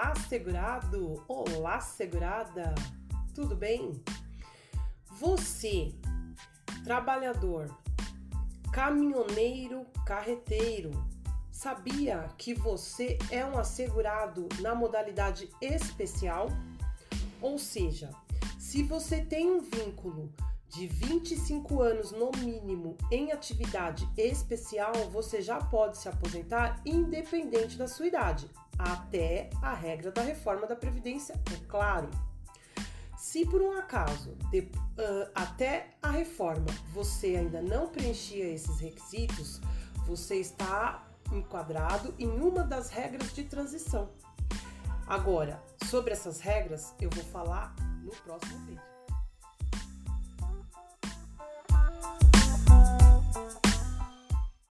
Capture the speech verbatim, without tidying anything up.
Olá, segurado! Olá, segurada! Tudo bem? Você, trabalhador, caminhoneiro, carreteiro, sabia que você é um assegurado na modalidade especial? Ou seja, se você tem um vínculo de vinte e cinco anos no mínimo em atividade especial, você já pode se aposentar independente da sua idade, até a regra da reforma da Previdência, é claro. Se por um acaso, de, uh, até a reforma, você ainda não preenchia esses requisitos, você está enquadrado em uma das regras de transição. Agora, sobre essas regras, eu vou falar no próximo vídeo.